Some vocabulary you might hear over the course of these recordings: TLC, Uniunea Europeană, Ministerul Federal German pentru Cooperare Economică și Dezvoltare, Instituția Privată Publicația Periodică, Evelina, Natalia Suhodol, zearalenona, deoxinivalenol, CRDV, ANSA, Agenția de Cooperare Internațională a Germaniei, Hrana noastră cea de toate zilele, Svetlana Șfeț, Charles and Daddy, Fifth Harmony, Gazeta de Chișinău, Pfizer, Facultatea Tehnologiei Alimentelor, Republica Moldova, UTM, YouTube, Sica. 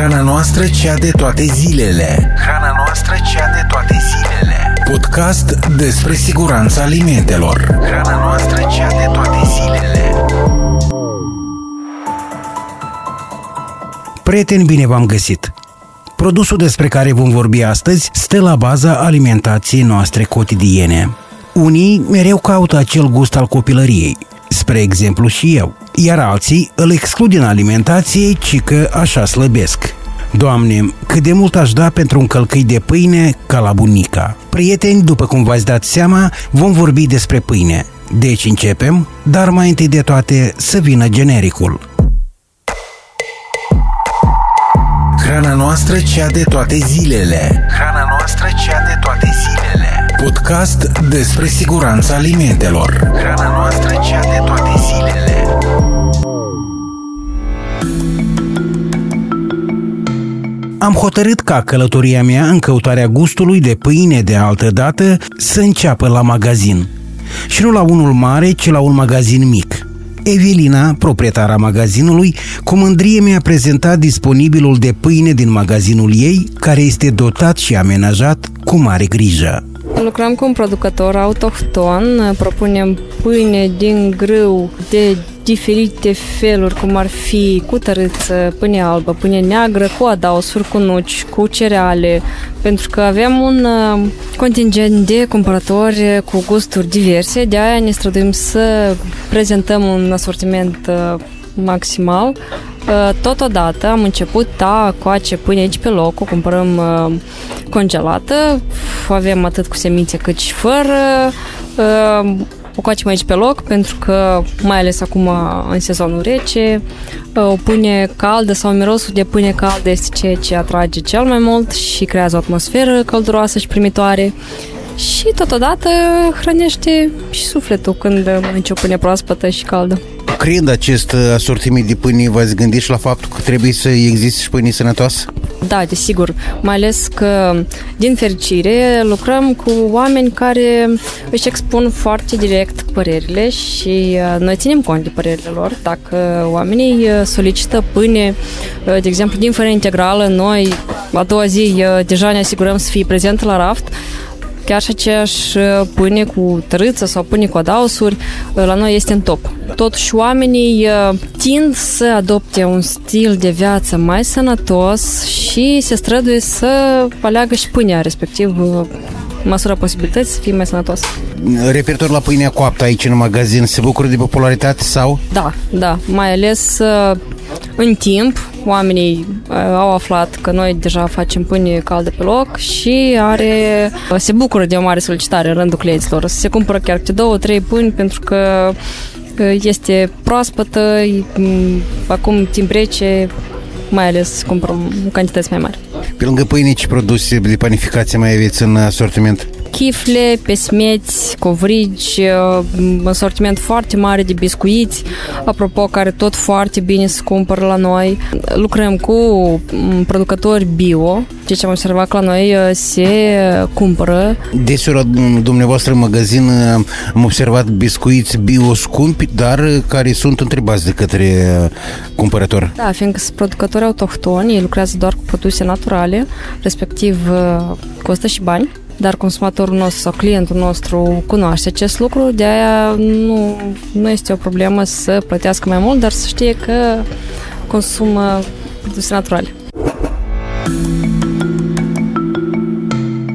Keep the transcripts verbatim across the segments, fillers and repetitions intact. Hrana noastră cea de toate zilele. Hrana noastră cea de toate zilele. Podcast despre siguranța alimentelor. Hrana noastră cea de toate zilele. Prieteni, bine v-am găsit! Produsul despre care vom vorbi astăzi stă la baza alimentației noastre cotidiene. Unii mereu caută acel gust al copilăriei, spre exemplu și eu, iar alții îl exclud din alimentație, ci că așa slăbesc. Doamne, cât de mult aș da pentru un călcâi de pâine ca la bunica! Prieteni, după cum v-ați dat seama, vom vorbi despre pâine. Deci începem, dar mai întâi de toate să vină genericul. Hrana noastră cea de toate zilele. Hrana noastră cea de toate zilele. Podcast despre siguranța alimentelor. Hrana noastră cea de toate zilele. Am hotărât ca călătoria mea în căutarea gustului de pâine de altădată să înceapă la magazin. Și nu la unul mare, ci la un magazin mic. Evelina, proprietara magazinului, cu mândrie mi-a prezentat disponibilul de pâine din magazinul ei, care este dotat și amenajat cu mare grijă. Lucrăm cu un producător autohton, propunem pâine din grâu de diferite feluri, cum ar fi cu tărâță, pâine albă, pâine neagră, cu adaosuri, cu nuci, cu cereale, pentru că avem un contingent de cumpărători cu gusturi diverse, de aia ne străduim să prezentăm un asortiment maximal. Totodată am început a coace pâine aici pe loc, o cumpărăm congelată, avem atât cu semințe cât și fără, o coacem aici pe loc pentru că, mai ales acum în sezonul rece, o pâine caldă sau mirosul de pâine caldă este ceea ce atrage cel mai mult și creează o atmosferă călduroasă și primitoare. Și totodată hrănește și sufletul când mănânci o pâine proaspătă și caldă. Creând acest asortiment de pâine, v-ați gândit și la faptul că trebuie să existe și pâine sănătoasă? Da, desigur. Mai ales că, din fericire, lucrăm cu oameni care își expun foarte direct părerile și noi ținem cont de părerile lor. Dacă oamenii solicită pâine, de exemplu, din fără integrală, noi a doua zi deja ne asigurăm să fie prezentă la raft. Chiar și aceeași pâine cu tărâță sau pâine cu adaosuri la noi este în top. Totuși, oamenii tind să adopte un stil de viață mai sănătos și se străduie să aleagă și pâinea, respectiv măsura posibilității să fie mai sănătos. Referitor la pâinea coaptă aici în magazin, se bucură de popularitate sau? Da, da, mai ales în timp. Oamenii au aflat că noi deja facem pâine caldă pe loc și are, se bucură de o mare solicitare în rândul clienților. Se cumpără chiar câte două, trei pâini pentru că este proaspătă, acum timp rece, mai ales cumpărăm cantități mai mari. Pe lângă pâine, ce produse de panificație mai aveți în asortiment? Chifle, pesmeți, covrigi, un asortiment foarte mare de biscuiți, apropo, care tot foarte bine se cumpără la noi. Lucrăm cu producători bio, ceea ce am observat că la noi se cumpără. Deseori, dumneavoastră, în magazin am observat biscuiți bio scumpi, dar care sunt întrebați de către cumpărător. Da, fiindcă sunt producători autohtoni, ei lucrează doar cu produse naturale, respectiv costă și bani. Dar consumatorul nostru sau clientul nostru cunoaște acest lucru, de aia nu, nu este o problemă să plătească mai mult, dar să știe că consumă produse naturale.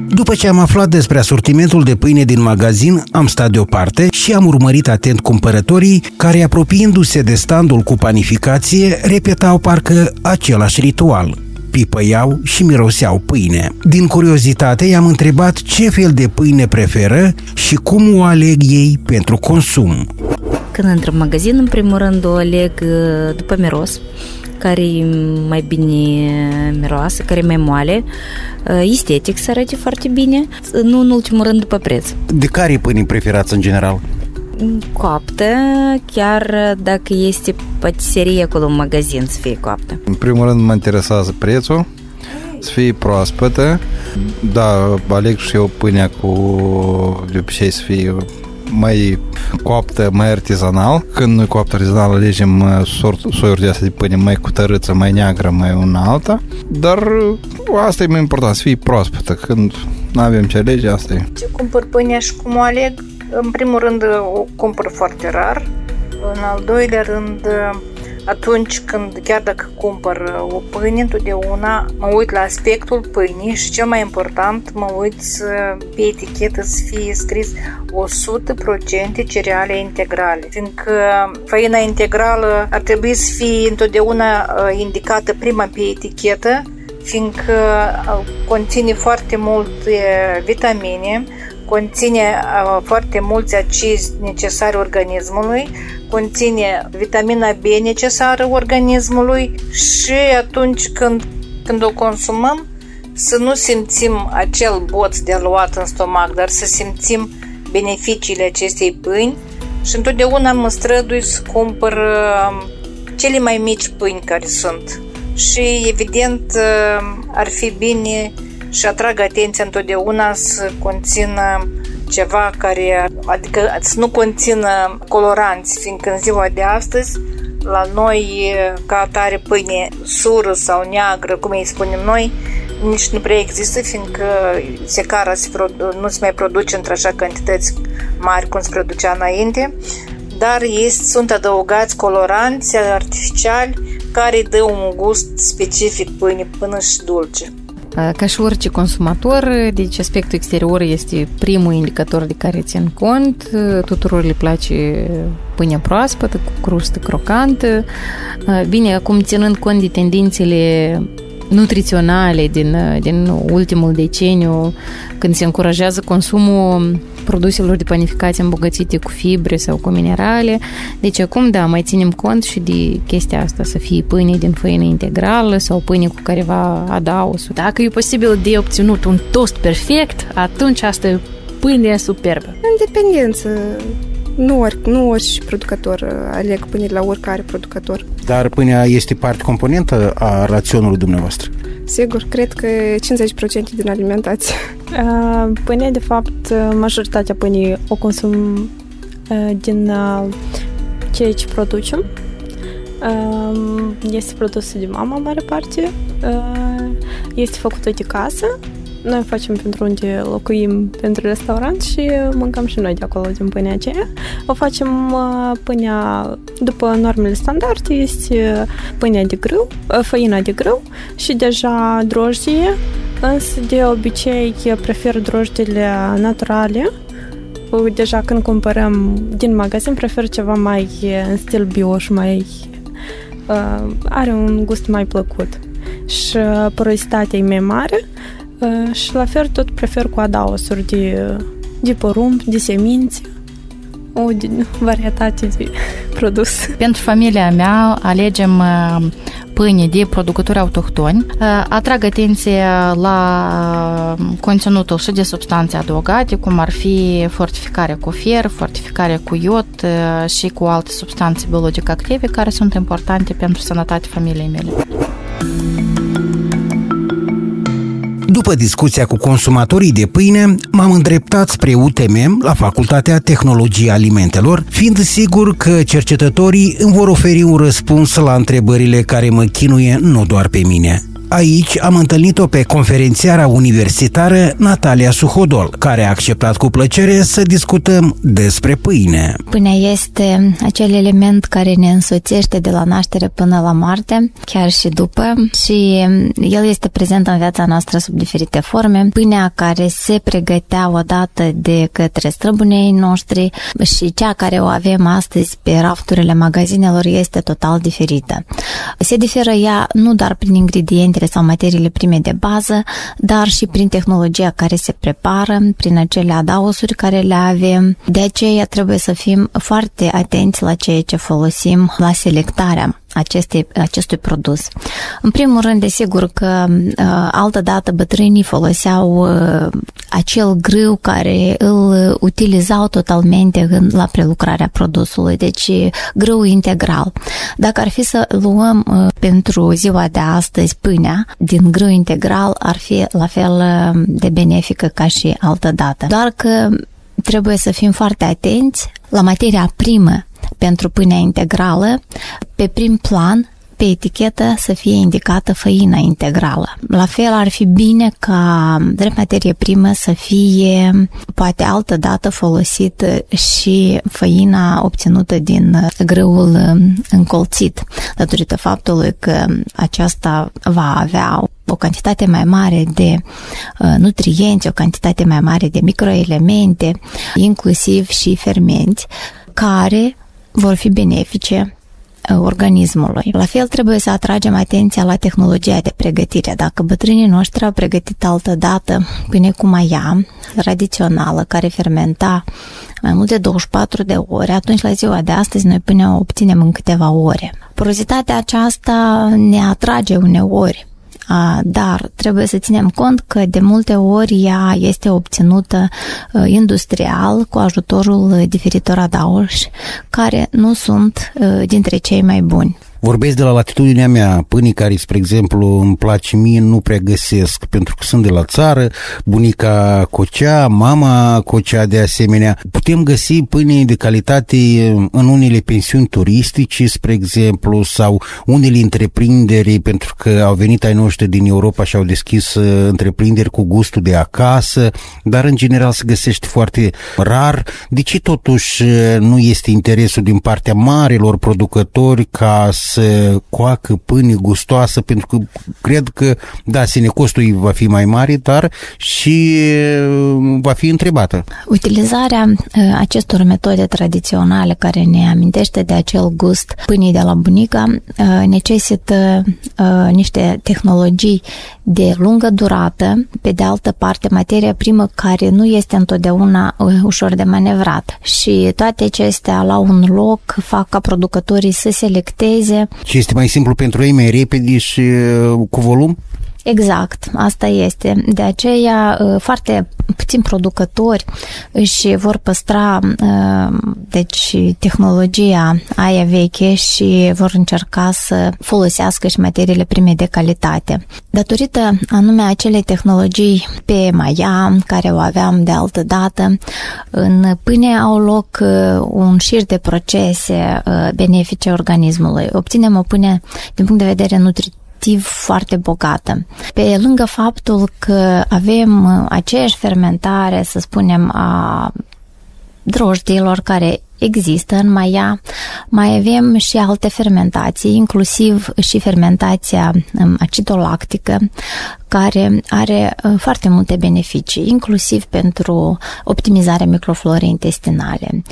După ce am aflat despre asortimentul de pâine din magazin, am stat deoparte și am urmărit atent cumpărătorii care, apropiindu-se de standul cu panificație, repetau parcă același ritual. Pipăiau și miroseau pâine. Din curiozitate, i-am întrebat ce fel de pâine preferă și cum o aleg ei pentru consum. Când intră în magazin, în primul rând o aleg după miros, care e mai bine miroasă, care e mai moale, estetic se arată foarte bine, nu în ultimul rând după preț. De care pâine preferați în general? Coaptă, chiar dacă este patiserie acolo în magazin să fie coaptă. În primul rând mă interesează prețul, să fie proaspătă, da, aleg și eu pâinea cu, de obicei să fie mai coaptă, mai artizanal. Când noi coaptă artizanal alegem soiuri de astea de pâine mai cu tărâță, mai neagră, mai una alta. Dar asta e mai important, să fii proaspătă. Când nu avem ce alege, asta e. Ce cumpăr pâinea și cum o aleg? În primul rând o cumpăr foarte rar. În al doilea rând, atunci când, chiar dacă cumpăr o pâine, întotdeauna mă uit la aspectul pâinii și cel mai important, mă uit pe etichetă să fie scris o sută la sută cereale integrale, fiindcă făina integrală ar trebui să fie întotdeauna indicată prima pe etichetă, fiindcă conține foarte multe vitamine, conține foarte mulți acizi necesari organismului, conține vitamina B necesară organismului și atunci când, când o consumăm să nu simțim acel boț de luat în stomac, dar să simțim beneficiile acestei pâini și întotdeauna mă strădui să cumpăr cele mai mici pâini care sunt și evident ar fi bine și atrag atenția întotdeauna să conțină ceva care, adică să nu conțină coloranți, fiindcă în ziua de astăzi la noi ca atare pâine sură sau neagră, cum îi spunem noi, nici nu prea există, fiindcă secara se produ- nu se mai produce într-așa cantități mari cum se producea înainte, dar ei sunt adăugați coloranți artificiali care dă un gust specific pâinii până și dulce. Ca și orice consumator, deci aspectul exterior este primul indicator de care țin cont. Tuturor le place pâinea proaspătă, cu crustă crocantă. Bine, acum ținând cont de tendințele nutriționale din, din ultimul deceniu, când se încurajează consumul produselor de panificație îmbogățite cu fibre sau cu minerale. Deci acum, da, mai ținem cont și de chestia asta, să fie pâine din făină integrală sau pâine cu careva adaosuri. Dacă e posibil de obținut un toast perfect, atunci asta e pâine superbă. În dependență, nu, or, nu orice producător aleg pâine la oricare producător. Dar pâinea este parte componentă a raționului dumneavoastră? Sigur, cred că cincizeci la sută din alimentație. Pâinea, de fapt, majoritatea pâinii o consum din ceea ce producem. Este produsă de mama, în mare parte. Este făcută de casă. Noi facem pentru unde locuim, pentru restaurant și mâncăm și noi de acolo din pâinea aceea. O facem pâinea după normele standard, este pâinea de grâu, făina de grâu și deja drojdie, însă de obicei prefer drojdile naturale. Deja când cumpărăm din magazin prefer ceva mai în stil bio și mai are un gust mai plăcut și porozitatea e mai mare. Și la fel tot prefer cu adaosuri de, de porumb, de semințe, o varietate de produs. Pentru familia mea alegem pâine de producători autohtoni. Atrag atenția la conținutul și de substanțe adăugate, cum ar fi fortificare cu fier, fortificare cu iod și cu alte substanțe biologic active care sunt importante pentru sănătatea familiei mele. După discuția cu consumatorii de pâine, m-am îndreptat spre U T M, la Facultatea Tehnologiei Alimentelor, fiind sigur că cercetătorii îmi vor oferi un răspuns la întrebările care mă chinuie nu doar pe mine. Aici am întâlnit-o pe conferențiara universitară Natalia Suhodol, care a acceptat cu plăcere să discutăm despre pâine. Pâinea este acel element care ne însoțește de la naștere până la moarte, chiar și după, și el este prezent în viața noastră sub diferite forme. Pâinea care se pregătea odată de către străbunii noștri și cea care o avem astăzi pe rafturile magazinelor este total diferită. Se diferă ea nu doar prin ingrediente sau materiile prime de bază, dar și prin tehnologia care se prepară, prin acele adaosuri care le avem. De aceea trebuie să fim foarte atenți la ceea ce folosim, la selectarea acestei, acestui produs. În primul rând, desigur că altădată bătrânii foloseau acel grâu care îl utilizau totalmente la prelucrarea produsului, deci grâu integral. Dacă ar fi să luăm pentru ziua de astăzi pâinea din grâu integral, ar fi la fel de benefică ca și altădată. Doar că trebuie să fim foarte atenți la materia primă pentru pâinea integrală. Pe prim plan, pe etichetă să fie indicată făina integrală. La fel ar fi bine ca drept materie primă să fie poate altă dată folosită și făina obținută din grâul încolțit, datorită faptului că aceasta va avea o cantitate mai mare de nutrienți, o cantitate mai mare de microelemente, inclusiv și fermenți, care vor fi benefice organismului. La fel trebuie să atragem atenția la tehnologia de pregătire. Dacă bătrânii noștri au pregătit altădată pâine cu maia tradițională, care fermenta mai mult de douăzeci și patru de ore, atunci la ziua de astăzi noi până o obținem în câteva ore. Porozitatea aceasta ne atrage uneori, dar trebuie să ținem cont că de multe ori ea este obținută industrial cu ajutorul diferitor adaoși care nu sunt dintre cei mai buni. Vorbesc de la latitudinea mea, pâinii care, spre exemplu, îmi place mie, nu prea găsesc, pentru că sunt de la țară, bunica cocea, mama cocea de asemenea. Putem găsi pâine de calitate în unele pensiuni turistice, spre exemplu, sau unele întreprinderi, pentru că au venit ai noștri din Europa și au deschis întreprinderi cu gustul de acasă, dar în general se găsește foarte rar. De ce totuși nu este interesul din partea marilor producători ca să coacă pâine gustoasă, pentru că cred că, da, sinecostul va fi mai mare, dar și va fi întrebată. Utilizarea acestor metode tradiționale care ne amintește de acel gust pâinii de la bunica necesită niște tehnologii de lungă durată, pe de altă parte materia primă care nu este întotdeauna ușor de manevrat. Și toate acestea la un loc fac ca producătorii să selecteze. Și este mai simplu pentru ei, mai repede și cu volum? Exact, asta este. De aceea, foarte puțini producători își vor păstra deci, tehnologia aia veche și vor încerca să folosească și materiile prime de calitate. Datorită anume acelei tehnologii pe maia, care o aveam de altă dată, în pâine au loc un șir de procese benefice organismului. Obținem o pâine din punct de vedere nutritiv foarte bogată. Pe lângă faptul că avem aceeași fermentare, să spunem, a drojdilor care există în maia, mai avem și alte fermentații, inclusiv și fermentația acidolactică, care are foarte multe beneficii, inclusiv pentru optimizarea microflorei intestinale.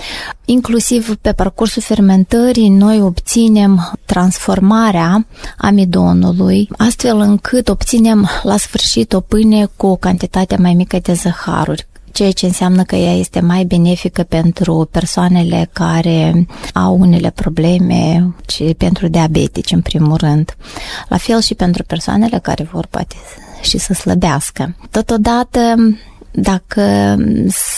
Inclusiv pe parcursul fermentării noi obținem transformarea amidonului, astfel încât obținem la sfârșit o pâine cu o cantitate mai mică de zăharuri, ceea ce înseamnă că ea este mai benefică pentru persoanele care au unele probleme și pentru diabetici, în primul rând. La fel și pentru persoanele care vor poate și să slăbească. Totodată, dacă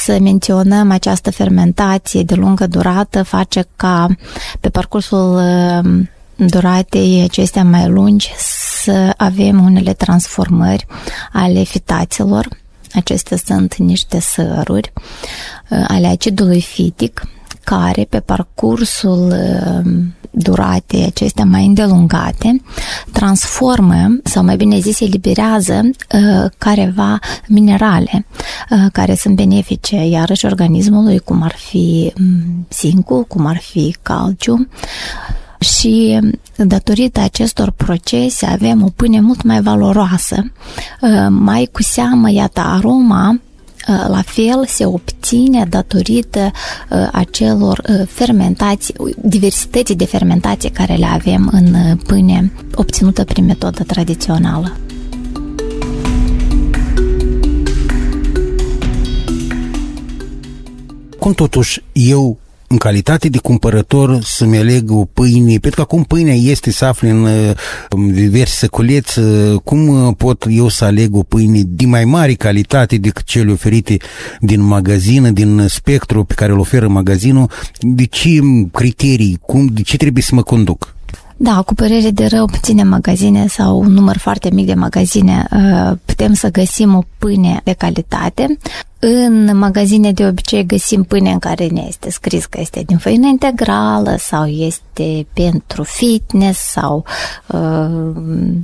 să menționăm această fermentație de lungă durată, face ca pe parcursul duratei acestea mai lungi să avem unele transformări ale fitaților. Acestea sunt niște săruri ale acidului fitic care pe parcursul duratei acestea mai îndelungate transformă sau mai bine zis eliberează careva minerale care sunt benefice iarăși organismului, cum ar fi zincul, cum ar fi calciu. Și datorită acestor procese avem o pâine mult mai valoroasă, mai cu seamă, iată, aroma la fel se obține datorită acelor fermentații, diversității de fermentații care le avem în pâine obținută prin metodă tradițională. Cum totuși eu, în calitate de cumpărător, să-mi aleg o pâine, pentru că acum pâinea este să afli în, în diverse săculeți, cum pot eu să aleg o pâine de mai mare calitate decât cele oferite din magazin, din spectru pe care îl oferă magazinul? De ce criterii? Cum, de ce trebuie să mă conduc? Da, cu părere de rău, puține magazine sau un număr foarte mic de magazine putem să găsim o pâine de calitate. În magazine de obicei găsim pâine în care ne este scris că este din făină integrală sau este pentru fitness sau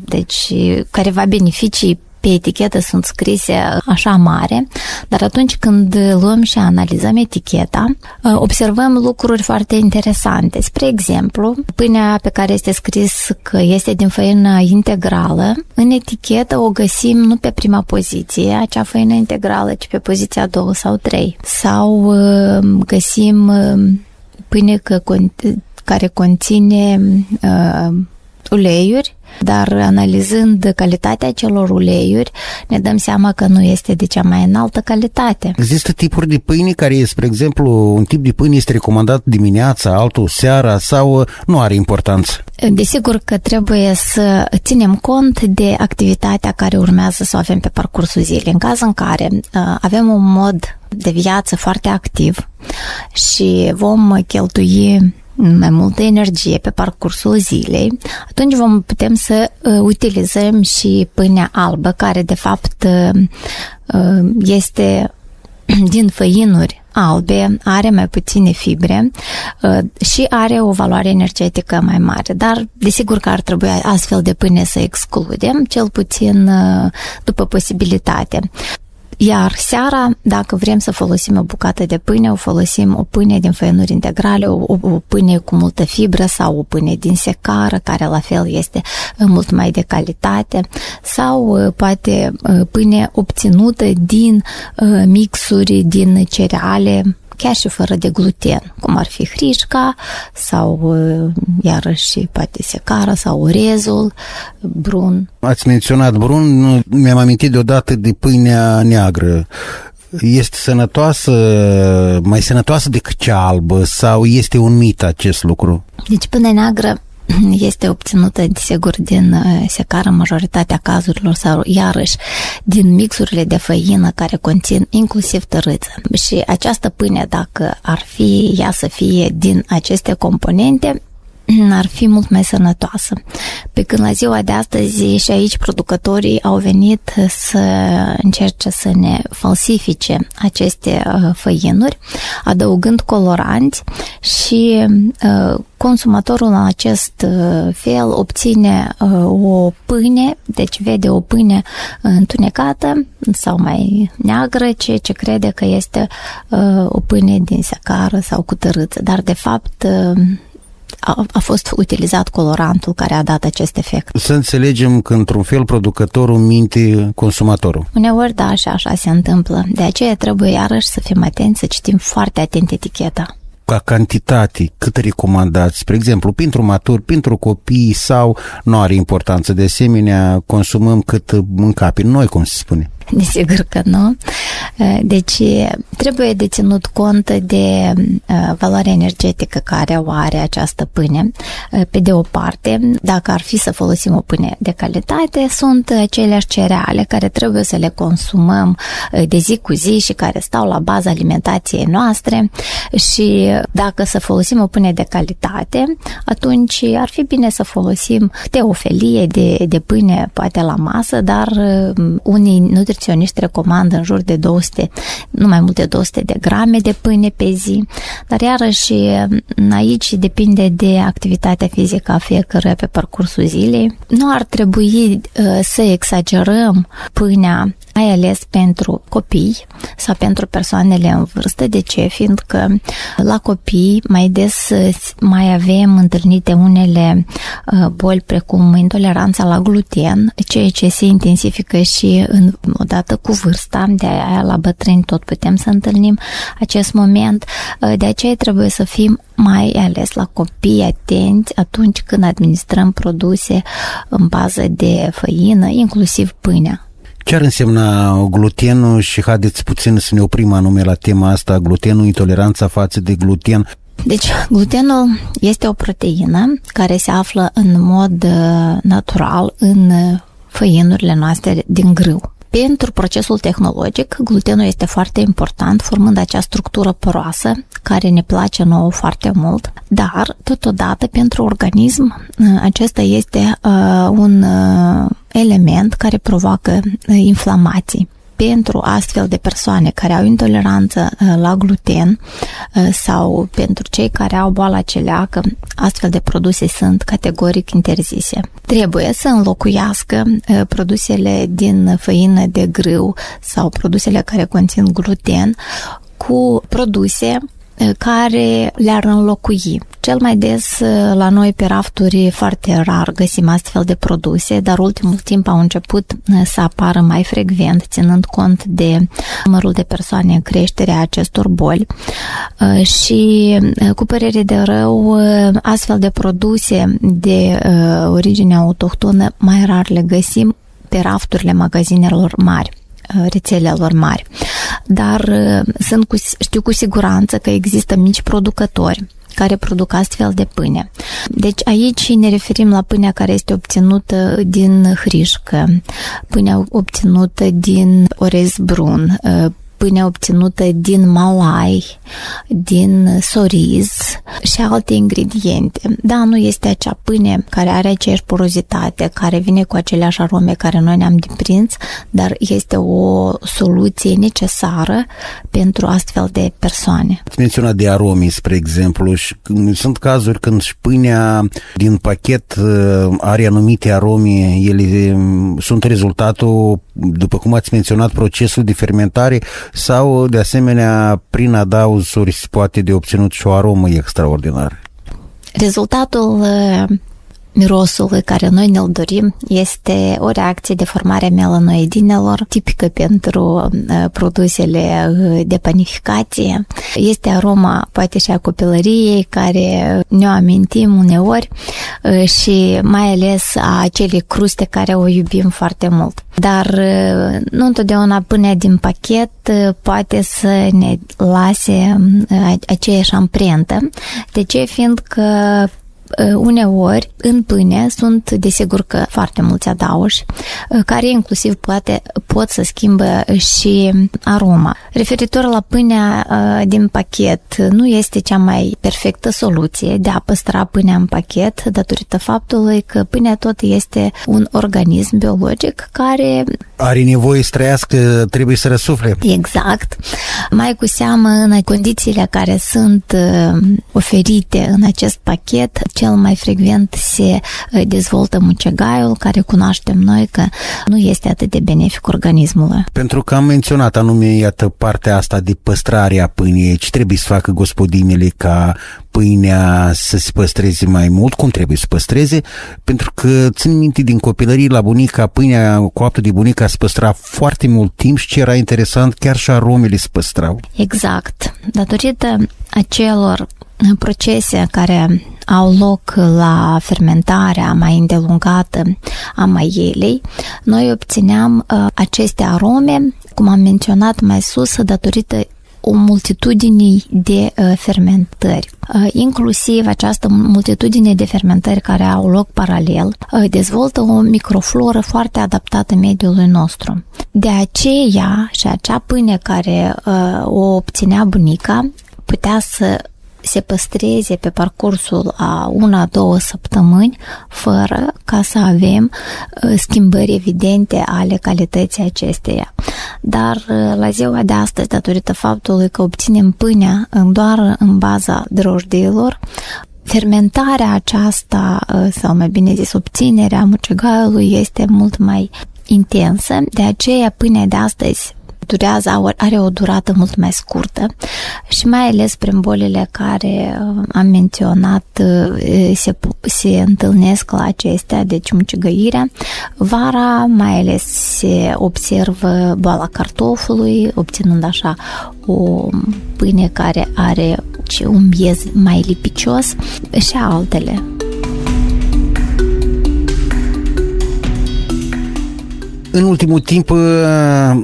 deci careva beneficii pe etichetă sunt scrise așa mare, dar atunci când luăm și analizăm eticheta, observăm lucruri foarte interesante. Spre exemplu, pâinea pe care este scris că este din făină integrală, în etichetă o găsim nu pe prima poziție, acea făină integrală, ci pe poziția două sau trei. Sau găsim pâine care conține uleiuri, dar analizând calitatea celor uleiuri, ne dăm seama că nu este de cea mai înaltă calitate. Există tipuri de pâine care, spre exemplu, un tip de pâine este recomandat dimineața, altul seara sau nu are importanță? Desigur că trebuie să ținem cont de activitatea care urmează să o avem pe parcursul zilei. În cazul în care avem un mod de viață foarte activ și vom cheltui mai multă energie pe parcursul zilei, atunci vom putem să utilizăm și pâinea albă, care de fapt este din făinuri albe, are mai puține fibre și are o valoare energetică mai mare, dar desigur că ar trebui astfel de pâine să excludem, cel puțin după posibilitate. Iar seara, dacă vrem să folosim o bucată de pâine, o folosim o pâine din făinuri integrale, o, o pâine cu multă fibră sau o pâine din secară, care la fel este mult mai de calitate, sau poate pâine obținută din mixuri, din cereale, chiar și fără de gluten, cum ar fi hrișca sau iarăși poate secara sau orezul, brun. Ați menționat brun, mi-am amintit deodată de pâinea neagră. Este sănătoasă, mai sănătoasă decât cea albă sau este un mit acest lucru? Deci pâinea neagră este obținută, desigur, din secară în majoritatea cazurilor sau iarăși din mixurile de făină care conțin inclusiv tărâță. Și această pâine, dacă ar fi ea să fie din aceste componente, ar fi mult mai sănătoasă. Pe când la ziua de astăzi și aici producătorii au venit să încerce să ne falsifice aceste făinuri, adăugând coloranți și consumatorul în acest fel obține o pâine, deci vede o pâine întunecată sau mai neagră, ceea ce crede că este o pâine din secară sau cu tărâță, dar de fapt A, a fost utilizat colorantul care a dat acest efect. Să înțelegem că, într-un fel, producătorul minte consumatorul. Uneori, da, și așa se întâmplă. De aceea trebuie iarăși să fim atenți, să citim foarte atent eticheta. Ca cantitate, cât recomandați, spre exemplu, pentru maturi, pentru copii sau nu are importanță? De asemenea, consumăm cât încapim noi, cum se spune. Desigur că nu. Deci trebuie de ținut cont de valoarea energetică care o are această pâine. Pe de o parte, dacă ar fi să folosim o pâine de calitate, sunt aceleași cereale care trebuie să le consumăm de zi cu zi și care stau la baza alimentației noastre și dacă să folosim o pâine de calitate, atunci ar fi bine să folosim câte o felie de, de pâine poate la masă, dar unii nutriționiști recomandă în jur de două sute, nu mai mult de două sute de grame de pâine pe zi, dar iarăși aici depinde de activitatea fizică a fiecăruia pe parcursul zilei. Nu ar trebui să exagerăm pâinea, mai ales pentru copii sau pentru persoanele în vârstă. De ce? Fiindcă la copii mai des mai avem întâlnite unele boli precum intoleranța la gluten, ceea ce se intensifică și în, odată cu vârsta, de aia la bătrâni tot putem să întâlnim acest moment. De aceea trebuie să fim mai ales la copii atenți atunci când administrăm produse în bază de făină, inclusiv pâinea. Ce ar însemna glutenul și haideți puțin să ne oprim anume la tema asta, glutenul, intoleranța față de gluten? Deci, glutenul este o proteină care se află în mod natural în făinurile noastre din grâu. Pentru procesul tehnologic, glutenul este foarte important, formând acea structură poroasă, care ne place nouă foarte mult, dar, totodată, pentru organism, acesta este uh, un uh, element care provoacă uh, inflamații. pentru astfel de persoane care au intoleranță la gluten sau pentru cei care au boala celiacă, astfel de produse sunt categoric interzise. Trebuie să înlocuiască produsele din făină de grâu sau produsele care conțin gluten cu produse care le-ar înlocui. Cel mai des la noi pe rafturi foarte rar găsim astfel de produse, dar ultimul timp au început să apară mai frecvent, ținând cont de numărul de persoane în creșterea acestor boli și, cu părere de rău, astfel de produse de origine autohtonă mai rar le găsim pe rafturile magazinelor mari, rețelelor mari. Dar sunt cu, știu cu siguranță că există mici producători care produc astfel de pâine. Deci aici ne referim la pâinea care este obținută din hrișcă, pâinea obținută din orez brun, pâinea obținută din mauai, din soriz și alte ingrediente. Da, nu este acea pâine care are aceeași porozitate, care vine cu aceleași arome care noi ne-am deprins, dar este o soluție necesară pentru astfel de persoane. Ați menționat de aromi, spre exemplu, și sunt cazuri când și pâinea din pachet are anumite aromi, ele sunt rezultatul, după cum ați menționat, procesul de fermentare sau, de asemenea, prin adaosuri se poate de obținut și o aromă extraordinară? Rezultatul, mirosul care noi ne-l dorim, este o reacție de formare a melanoedinelor, tipică pentru produsele de panificație. Este aroma, poate și a copilăriei, care ne-o amintim uneori și mai ales a acelei cruste care o iubim foarte mult. Dar nu întotdeauna până din pachet poate să ne lase aceeași amprentă. De ce? Fiindcă uneori în pâine sunt, desigur că, foarte mulți adauși care inclusiv poate, pot să schimbă și aroma. Referitor la pâinea din pachet, nu este cea mai perfectă soluție de a păstra pâinea în pachet datorită faptului că pâinea tot este un organism biologic care are nevoie să trăiască, trebuie să răsufle. Exact. Mai cu seamă în condițiile care sunt oferite în acest pachet, cel mai frecvent se dezvoltă mucegaiul, care cunoaștem noi că nu este atât de benefic organismului. Pentru că am menționat anume, iată, partea asta de păstrare a pâinii, ce trebuie să facă gospodinele ca pâinea să se păstreze mai mult, cum trebuie să păstreze, pentru că țin minte din copilărie la bunica, pâinea coaptă de bunica se păstra foarte mult timp și ce era interesant, chiar și aromele se păstrau. Exact. Datorită acelor procese care au loc la fermentarea mai îndelungată a maielei, noi obțineam uh, aceste arome, cum am menționat mai sus, datorită o multitudine de uh, fermentări. Uh, inclusiv această multitudine de fermentări care au loc paralel uh, dezvoltă o microfloră foarte adaptată mediului nostru. De aceea și acea pâine care uh, o obținea bunica putea să se păstreze pe parcursul a una-două săptămâni fără ca să avem schimbări evidente ale calității acesteia. Dar la ziua de astăzi, datorită faptului că obținem pâinea doar în baza drojdiilor, fermentarea aceasta, sau mai bine zis, obținerea mucegaiului este mult mai intensă, de aceea pâinea de astăzi durează, are o durată mult mai scurtă și mai ales prin bolile care am menționat se, se întâlnesc la acestea, deci mucegăirea. Vara mai ales se observă boala cartofului, obținând așa o pâine care are și un miez mai lipicios și altele. În ultimul timp,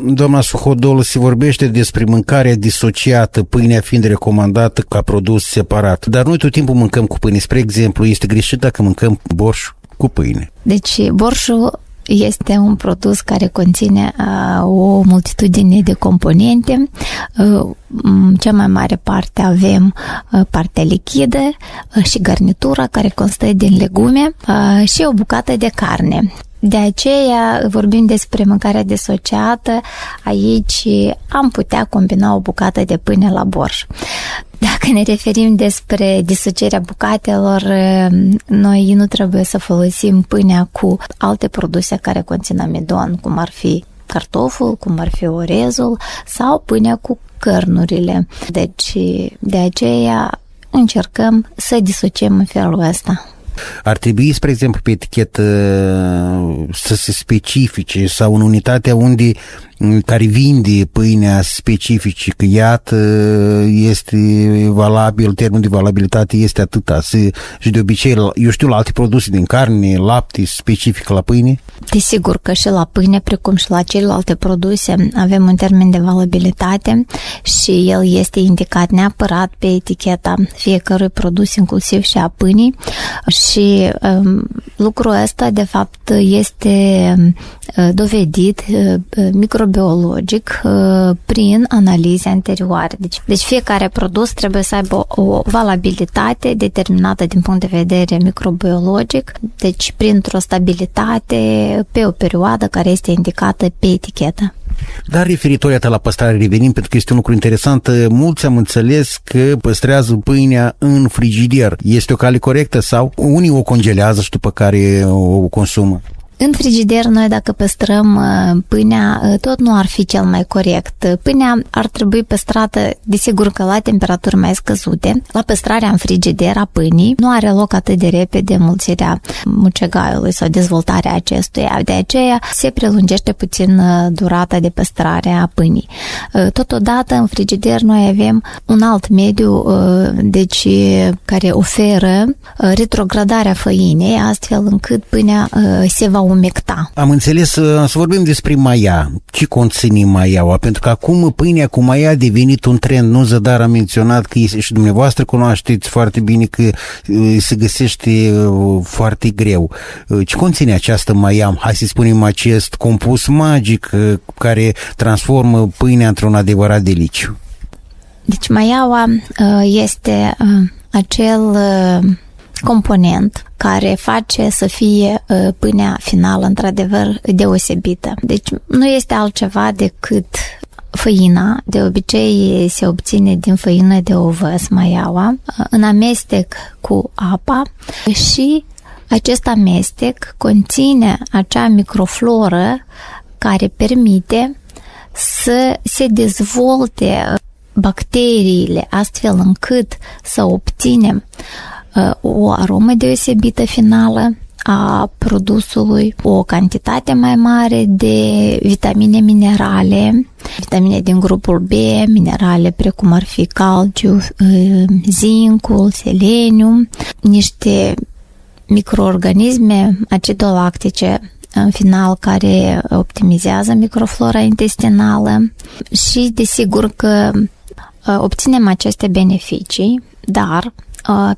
doamna Suhodol, se vorbește despre mâncarea disociată, pâinea fiind recomandată ca produs separat. Dar noi tot timpul mâncăm cu pâine. Spre exemplu, este greșit dacă mâncăm borș cu pâine. Deci borșul este un produs care conține o multitudine de componente. Cea mai mare parte avem partea lichidă și garnitura care constă din legume și o bucată de carne. De aceea vorbim despre mâncarea disociată. Aici am putea combina o bucată de pâine la borș. Dacă ne referim despre disocierea bucatelor, noi nu trebuie să folosim pâinea cu alte produse care conțin amidon, cum ar fi cartoful, cum ar fi orezul sau pâinea cu cărnurile. Deci de aceea încercăm să disociem în felul ăsta. Ar trebui, spre exemplu, pe etichetă să se specifice sau în unitatea unde care vinde pâinea specifică, că iată este valabil, termenul de valabilitate este atâta. Se, și de obicei, eu știu, la alte produse din carne, lapte, specific la pâine? Desigur că și la pâine, precum și la celelalte produse, avem un termen de valabilitate și el este indicat neapărat pe eticheta fiecărui produs, inclusiv și a pâinii. Și um, lucrul ăsta, de fapt, este dovedit microbiologic prin analize anterioare. Deci, deci fiecare produs trebuie să aibă o valabilitate determinată din punct de vedere microbiologic, deci printr-o stabilitate pe o perioadă care este indicată pe etichetă. Dar referitor la păstrare revenim, pentru că este un lucru interesant. Mulți am înțeles că păstrează pâinea în frigider. Este o cale corectă sau unii o congelează și după care o consumă? În frigider, noi dacă păstrăm pâinea, tot nu ar fi cel mai corect. Pâinea ar trebui păstrată, desigur că la temperaturi mai scăzute. La păstrarea în frigider a pâinii nu are loc atât de repede mulțirea mucegaiului sau dezvoltarea acestuia. De aceea se prelungește puțin durata de păstrare a pâinii. Totodată, în frigider noi avem un alt mediu, deci, care oferă retrogradarea făinei, astfel încât pâinea se va umecta. Am înțeles, să vorbim despre maia. Ce conține maiaua? Pentru că acum pâinea cu maia a devenit un trend, nu Zădar a menționat că și dumneavoastră cunoașteți foarte bine că se găsește foarte greu. Ce conține această maia? Hai să spunem acest compus magic care transformă pâinea într-un adevărat deliciu. Deci maiaua este acel component care face să fie pâinea finală într-adevăr deosebită. Deci nu este altceva decât făina. De obicei se obține din făină de ovăz maiaua, în amestec cu apa, și acest amestec conține acea microfloră care permite să se dezvolte bacteriile, astfel încât să obținem o aromă deosebită finală a produsului, o cantitate mai mare de vitamine, minerale, vitamine din grupul B, minerale precum ar fi calciu, zincul, seleniu, niște microorganisme acidolactice în final care optimizează microflora intestinală și desigur că obținem aceste beneficii, dar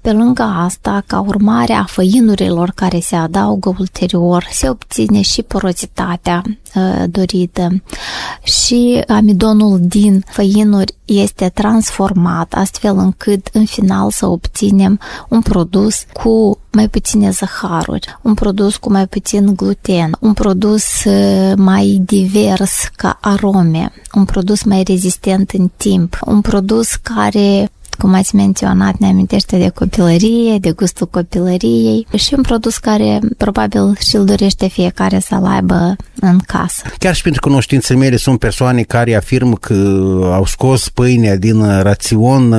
pe lângă asta, ca urmare a făinurilor care se adaugă ulterior, se obține și porozitatea dorită și amidonul din făinuri este transformat astfel încât în final să obținem un produs cu mai puține zahăruri, un produs cu mai puțin gluten, un produs mai divers ca arome, un produs mai rezistent în timp, un produs care, cum ați menționat, ne amintește de copilărie, de gustul copilăriei și un produs care probabil și-l dorește fiecare să-l aibă în casă. Chiar și pentru cunoștințe mele sunt persoane care afirmă că au scos pâinea din rațion,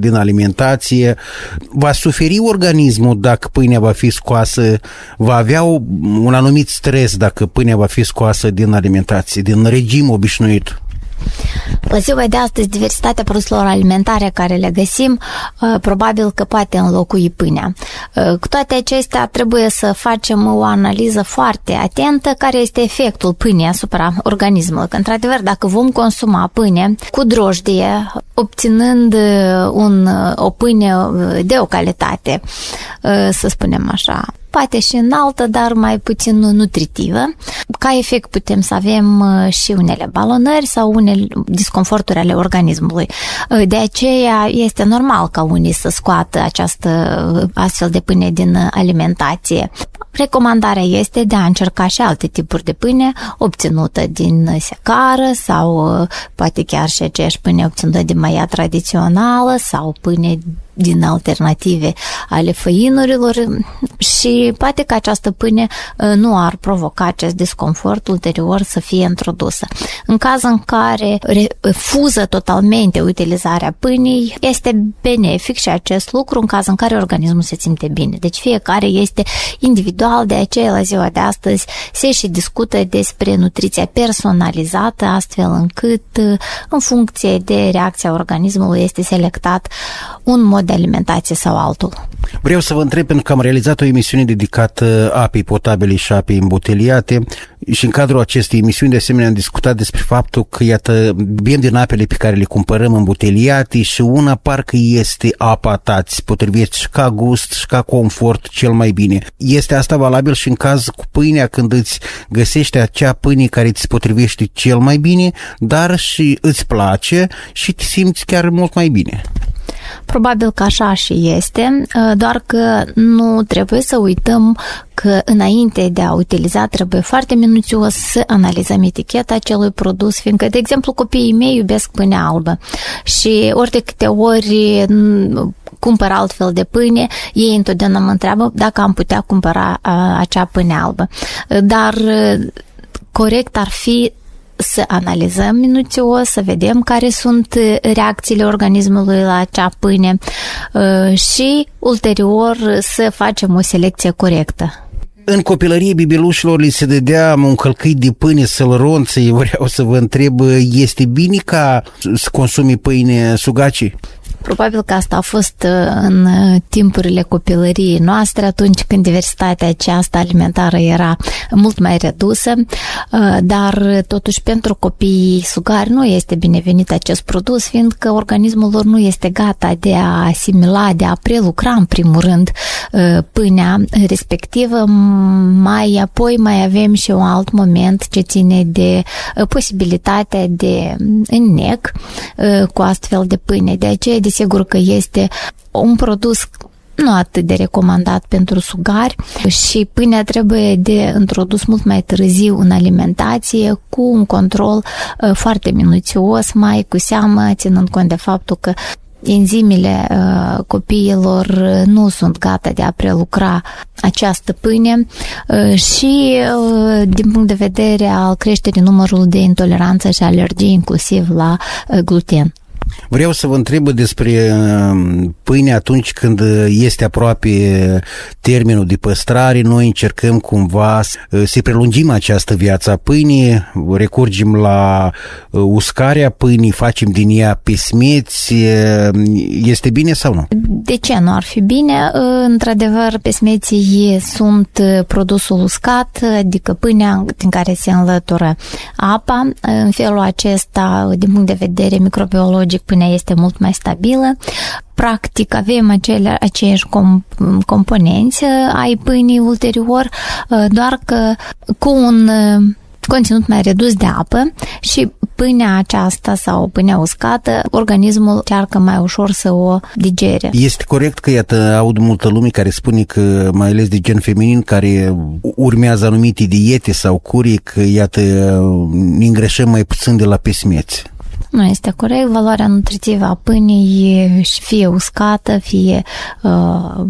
din alimentație. Va suferi organismul dacă pâinea va fi scoasă? Va avea un anumit stres dacă pâinea va fi scoasă din alimentație, din regim obișnuit? La ziua de astăzi, diversitatea produselor alimentare care le găsim probabil că poate înlocui pâinea. Cu toate acestea, trebuie să facem o analiză foarte atentă care este efectul pâinii asupra organismului. Că, într-adevăr, dacă vom consuma pâine cu drojdie, obținând un, o pâine de o calitate, să spunem așa, poate și înaltă, dar mai puțin nutritivă. Ca efect putem să avem și unele balonări sau unele disconforturi ale organismului. De aceea este normal ca unii să scoată această astfel de pâine din alimentație. Recomandarea este de a încerca și alte tipuri de pâine obținută din secară sau poate chiar și aceeași pâine obținută din maia tradițională sau pâine din alternative ale făinurilor și poate că această pâine nu ar provoca acest disconfort ulterior să fie introdusă. În cazul în care refuză totalmente utilizarea pâinii, este benefic și acest lucru în cazul în care organismul se simte bine. Deci fiecare este individual, de aceea la ziua de astăzi se și discută despre nutriția personalizată, astfel încât în funcție de reacția organismului este selectat un mod de alimentație sau altul. Vreau să vă întreb, pentru că am realizat o emisiune dedicată apei potabile și apei îmbuteliate și în cadrul acestei emisiuni de asemenea am discutat despre faptul că, iată, bem din apele pe care le cumpărăm îmbuteliate și una parcă este apa ta, ți potrivește și ca gust și ca confort cel mai bine. Este asta valabil și în caz cu pâinea, când îți găsești acea pâine care ți potrivește cel mai bine, dar și îți place și te simți chiar mult mai bine? Probabil că așa și este, doar că nu trebuie să uităm că înainte de a utiliza trebuie foarte minuțios să analizăm eticheta acelui produs, fiindcă, de exemplu, copiii mei iubesc pâinea albă și ori de câte ori cumpăr altfel de pâine, ei întotdeauna mă întreabă dacă am putea cumpăra acea pâine albă. Dar corect ar fi să analizăm minuțios, să vedem care sunt reacțiile organismului la acea pâine și ulterior să facem o selecție corectă. În copilărie bebelușilor li se dădea un călcâi de pâine să-l ronțe. Vreau să vă întreb, este bine ca să consumi pâine sugacii? Probabil că asta a fost în timpurile copilăriei noastre, atunci când diversitatea aceasta alimentară era mult mai redusă, dar totuși pentru copiii sugari nu este binevenit acest produs, fiindcă organismul lor nu este gata de a asimila, de a prelucra în primul rând pâinea respectivă. Mai apoi mai avem și un alt moment ce ține de posibilitatea de înnec cu astfel de pâine. De aceea desigur că este un produs nu atât de recomandat pentru sugari și pâinea trebuie de introdus mult mai târziu în alimentație cu un control foarte minuțios, mai cu seamă, ținând cont de faptul că enzimile copiilor nu sunt gata de a prelucra această pâine și din punct de vedere al creșterii numărului de intoleranță și alergii, inclusiv la gluten. Vreau să vă întreb despre pâine atunci când este aproape termenul de păstrare. Noi încercăm cumva să prelungim această viață a pâinii, recurgem la uscarea pâinii, facem din ea pesmeți. Este bine sau nu? De ce nu ar fi bine? Într-adevăr, pesmeții sunt produsul uscat, adică pâinea din care se înlătură apa. În felul acesta, din punct de vedere microbiologic, pâinea este mult mai stabilă. Practic avem acele, aceiași comp- componenți ai pâinii ulterior, doar că cu un conținut mai redus de apă și pâinea aceasta sau pâinea uscată, organismul încearcă mai ușor să o digere. Este corect că, iată, aud multă lume care spune că, mai ales de gen feminin, care urmează anumite diete sau curii, că, iată, ne îngreșăm mai puțin de la pesmeți. Nu este corect. Valoarea nutritivă a pâinii, fie uscată, fie uh,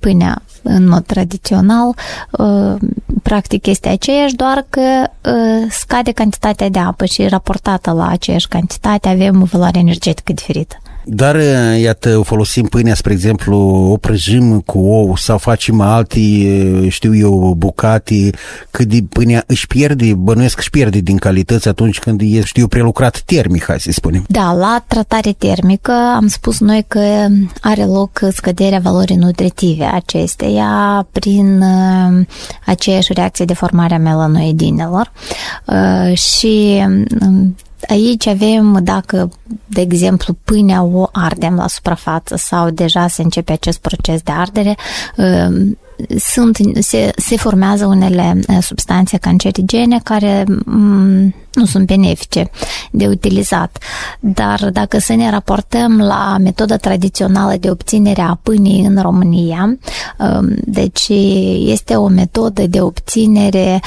pâinea în mod tradițional, uh, practic este aceeași, doar că uh, scade cantitatea de apă și raportată la aceeași cantitate avem o valoare energetică diferită. Dar, iată, folosim pâinea, spre exemplu, o prăjim cu ou sau facem alte, știu eu, bucate, cât de pâinea își pierde, bănuiesc își pierde din calități atunci când e, știu, prelucrat termic, hai să spunem. Da, la tratare termică am spus noi că are loc scăderea valorii nutritive acesteia prin aceeași reacție de formare a melanoidinelor și aici avem, dacă, de exemplu, pâinea o ardem la suprafață sau deja se începe acest proces de ardere, sunt, se, se formează unele substanțe cancerigene care m- nu sunt benefice de utilizat. Dar dacă să ne raportăm la metoda tradițională de obținere a pâinii în România, deci este o metodă de obținere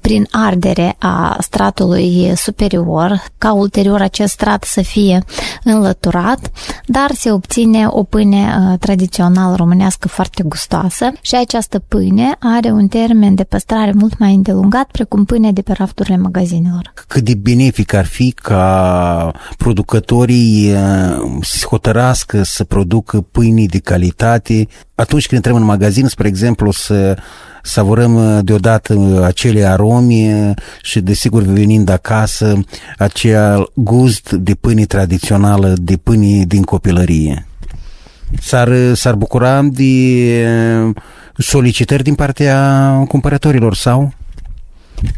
prin ardere a stratului superior, ca ulterior acest strat să fie înlăturat, dar se obține o pâine tradițională românească foarte gustoasă și această pâine are un termen de păstrare mult mai îndelungat, precum pâine de pe rafturile magazinelor. Cât de benefic ar fi ca producătorii să hotărască să producă pâini de calitate atunci când intrăm în magazin, spre exemplu, să savurăm deodată acele aromi și, desigur, venind acasă, acel gust de pâine tradițională, de pâine din copilărie. S-ar, s-ar bucura de solicitări din partea cumpărătorilor sau?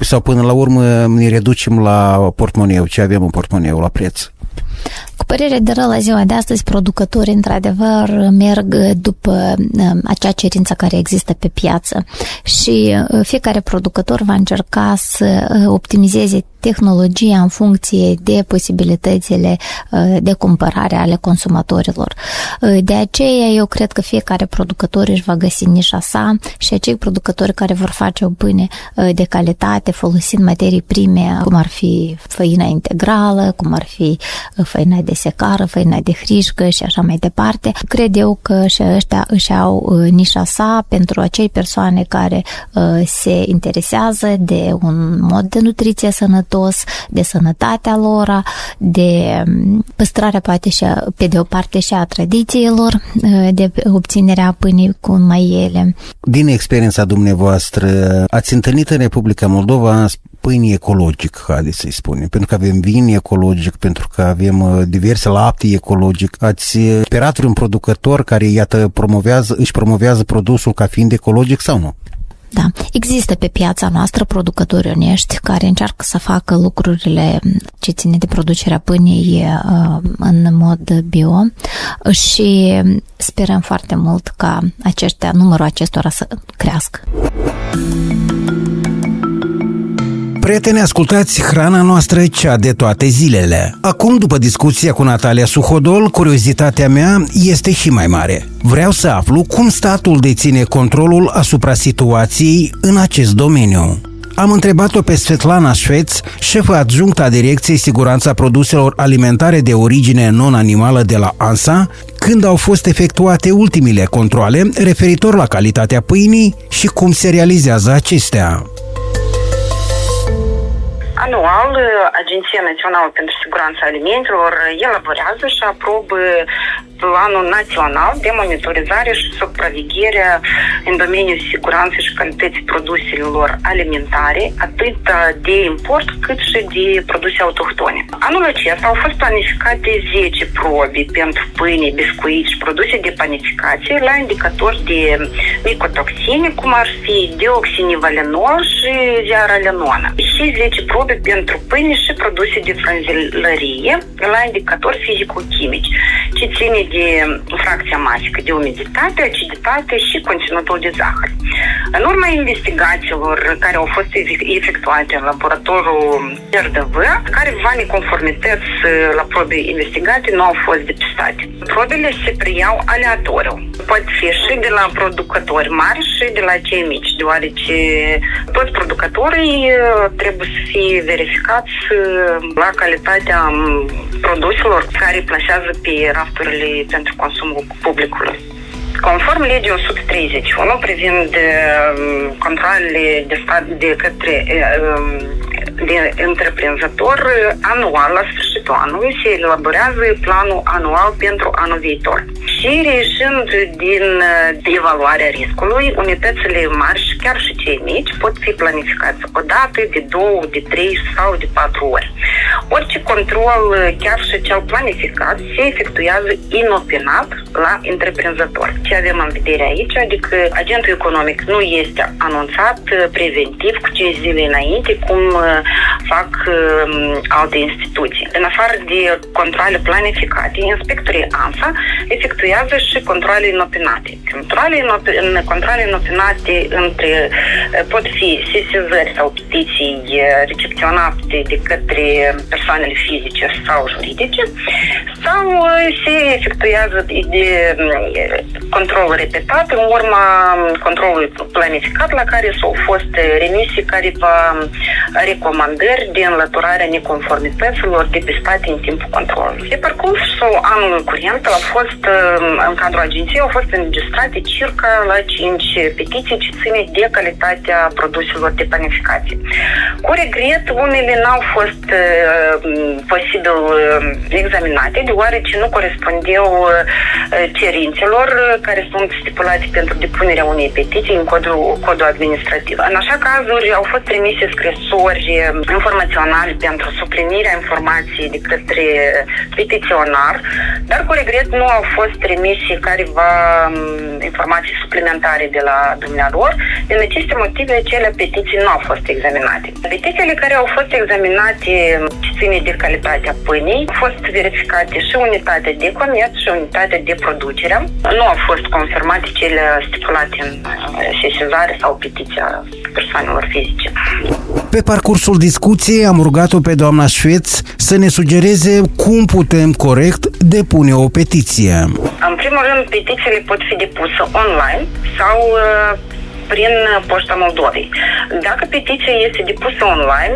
Sau până la urmă ne reducem la portmoneu, ce avem în portmoneu, la preț? Cu părere de rău, la ziua de astăzi, producătorii, într-adevăr, merg după acea cerință care există pe piață și fiecare producător va încerca să optimizeze tehnologia în funcție de posibilitățile de cumpărare ale consumatorilor. De aceea, eu cred că fiecare producător își va găsi nișa sa și acei producători care vor face o pâine de calitate folosind materii prime, cum ar fi făina integrală, cum ar fi făina de secară, făina de hrișcă și așa mai departe. Cred eu că și ăștia își au nișa sa pentru acei persoane care se interesează de un mod de nutriție sănătoasă, de sănătatea lor, de păstrarea poate și a, pe de o parte și a tradițiilor, de obținerea pâinii cu maiele. Din experiența dumneavoastră, ați întâlnit în Republica Moldova pâine ecologic, haideți să-i spunem, pentru că avem vin ecologic, pentru că avem diverse lapte ecologic. Ați sperat vreun producător care, iată, promovează, își promovează produsul ca fiind ecologic sau nu? Da, există pe piața noastră producători onești care încearcă să facă lucrurile ce ține de producerea pâinii în mod bio și sperăm foarte mult ca aceștia, numărul acestora să crească. Prieteni, ascultați Hrana noastră cea de toate zilele. Acum, după discuția cu Natalia Suhodol, curiozitatea mea este și mai mare. Vreau să aflu cum statul deține controlul asupra situației în acest domeniu. Am întrebat-o pe Svetlana Șfeț, șefă adjunctă a Direcției Siguranța Produselor Alimentare de Origine Non-Animală de la ANSA, când au fost efectuate ultimile controale referitor la calitatea pâinii și cum se realizează acestea. Anual, Agenția Națională pentru Siguranța Alimentelor elaborează și aprobă Planul Național de Monitorizare și Supraveghere în domeniul siguranței și calității produselor alimentare, atât de import cât și de produse autohtone. Anul acesta au fost planificate zece probe pentru pâine, biscuiți și produse de panificație la indicatori de micotoxine, cum ar fi deoxinivalenol și zearalenona, și zece probe pentru pâine și produse de frunzelărie la indicatori fizico-chimici, ce ține de fracția masică, de umiditate, aciditate și conținutul de zahăr. În urma investigațiilor care au fost efectuate în laboratorul C R D V, careva neconformități la probe investigate nu au fost depistate. Probele se preiau aleatoriu. Pot fi și de la producători mari și de la cei mici, deoarece toți producătorii trebuie să fie verificați la calitatea produselor care plasează pe rafturile pentru consumul publicului. Conform legii o sută treizeci și unu privind controalele de stat de către de întreprinzător, anual, la sfârșitul anului, se elaborează planul anual pentru anul viitor. Și reieșind din evaluarea riscului, unitățile mari și chiar și cei mici pot fi planificați o dată, de două, de trei sau de patru ori. Orice control, chiar și cel planificat, se efectuează inopinat la întreprinzător. Ce avem în vedere aici? Adică agentul economic nu este anunțat preventiv cu cinci zile înainte, cum fac alte instituții. În afară de controale planificate, inspectorii ANSA efectuează și controale inopinate. Controale inopinate între, pot fi sesizări sau petiții recepționate de către persoanele fizice sau juridice, sau se efectuează de control repetat în urma controlului planificat la care s-au fost remise careva recomandări de înlăturarea neconformităților depistate în timpul controlului. De parcurs sau anul curent a fost, în cadrul agenției, au fost înregistrate circa la cinci petiții ce ține de calitatea produselor de planificație. Cu regret, unele n-au fost uh, posibil uh, examinate, deoarece nu corespundeau uh, cerințelor uh, care sunt stipulate pentru depunerea unei petiții în codul, codul administrativ. În așa cazuri au fost trimise scrisori informaționale pentru suplinirea informației de către petiționar, dar cu regret nu au fost trimise careva informații suplimentare de la dumnealor. Din aceste motive, cele petiții nu au fost examinate. Petițiile care au fost examinate ce ține de calitatea pâinii, au fost verificate și unitatea de comerț și unitatea de producere. Nu au fost confirmate cele stipulate în sesizare sau petiția persoanelor fizice. Pe parcursul discuției am rugat-o pe doamna Șfeț să ne sugereze cum putem corect depune o petiție. În primul rând, petițiile pot fi depuse online sau prin Poșta Moldovei. Dacă petiția este depusă online,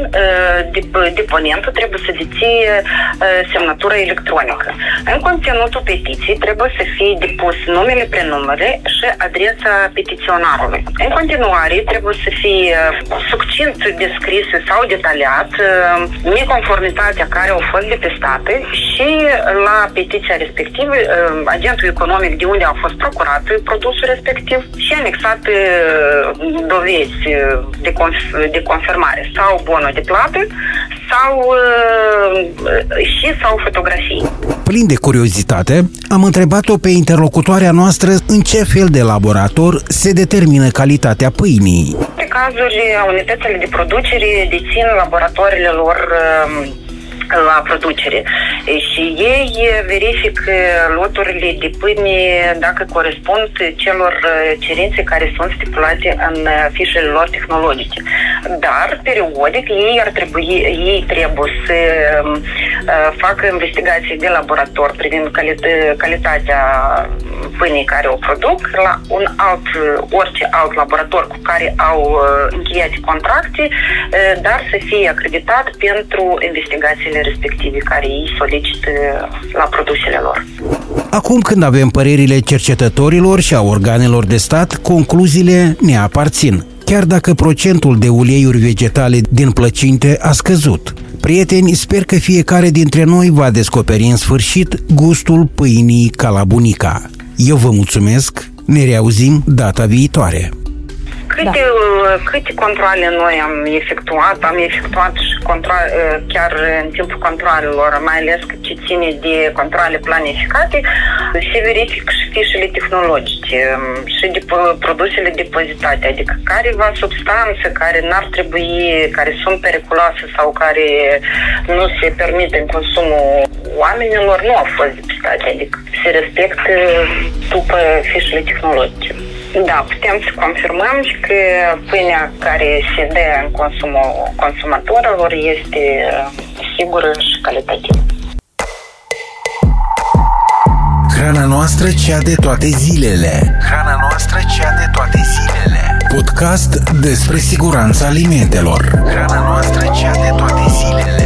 deponentul trebuie să dețină semnătura electronică. În conținutul petiției trebuie să fie depus numele, prenumere și adresa petiționarului. În continuare, trebuie să fie succint descrise sau detaliat neconformitatea care au fost depistată și la petiția respectivă agentul economic de unde a fost procurat produsul respectiv și anexat dovezi de, conf- de confirmare sau bonă de plată sau și sau fotografii. Plin de curiozitate, am întrebat-o pe interlocutoarea noastră în ce fel de laborator se determină calitatea pâinii. În cazuri, unitățile de producere dețin laboratoarele lor la producere și ei verifică loturile de pâine dacă corespund celor cerințe care sunt stipulate în fișele lor tehnologice. Dar, periodic, ei ar trebui, ei trebuie să facă investigații de laborator privind calit- calitatea pâinii care o produc la un alt, orice alt laborator cu care au încheiat contracte, dar să fie acreditat pentru investigațiile respective care îi solicită la produsele lor. Acum când avem părerile cercetătorilor și a organelor de stat, concluziile ne aparțin, chiar dacă procentul de uleiuri vegetale din plăcinte a scăzut. Prieteni, sper că fiecare dintre noi va descoperi în sfârșit gustul pâinii ca la bunica. Eu vă mulțumesc, ne reauzim data viitoare! Câte, da. câte controale noi am efectuat, am efectuat și controale, chiar în timpul controalelor, mai ales cât ce ține de controale planificate, se verifică și fișele tehnologice și de produsele depozitate, adică care va substanță, care n-ar trebui, care sunt periculoase sau care nu se permite în consumul oamenilor, nu au fost depozitate, adică se respectă după fișele tehnologice. Da, putem să confirmăm și că pâinea care se dă în consumul consumatorilor este sigură și calitativă. Hrana noastră cea de toate zilele. Hrana noastră cea de toate zilele. Podcast despre siguranța alimentelor. Hrana noastră cea de toate zilele.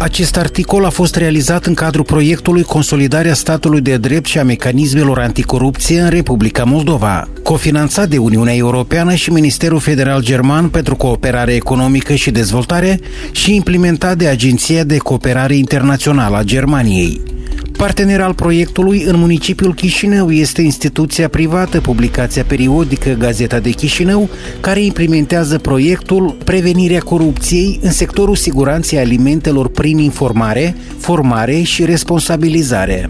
Acest articol a fost realizat în cadrul proiectului Consolidarea statului de drept și a mecanismelor anticorupție în Republica Moldova, cofinanțat de Uniunea Europeană și Ministerul Federal German pentru Cooperare Economică și Dezvoltare și implementat de Agenția de Cooperare Internațională a Germaniei. Partener al proiectului în municipiul Chișinău este instituția privată, publicația periodică Gazeta de Chișinău, care implementează proiectul Prevenirea corupției în sectorul siguranței alimentelor prin informare, formare și responsabilizare.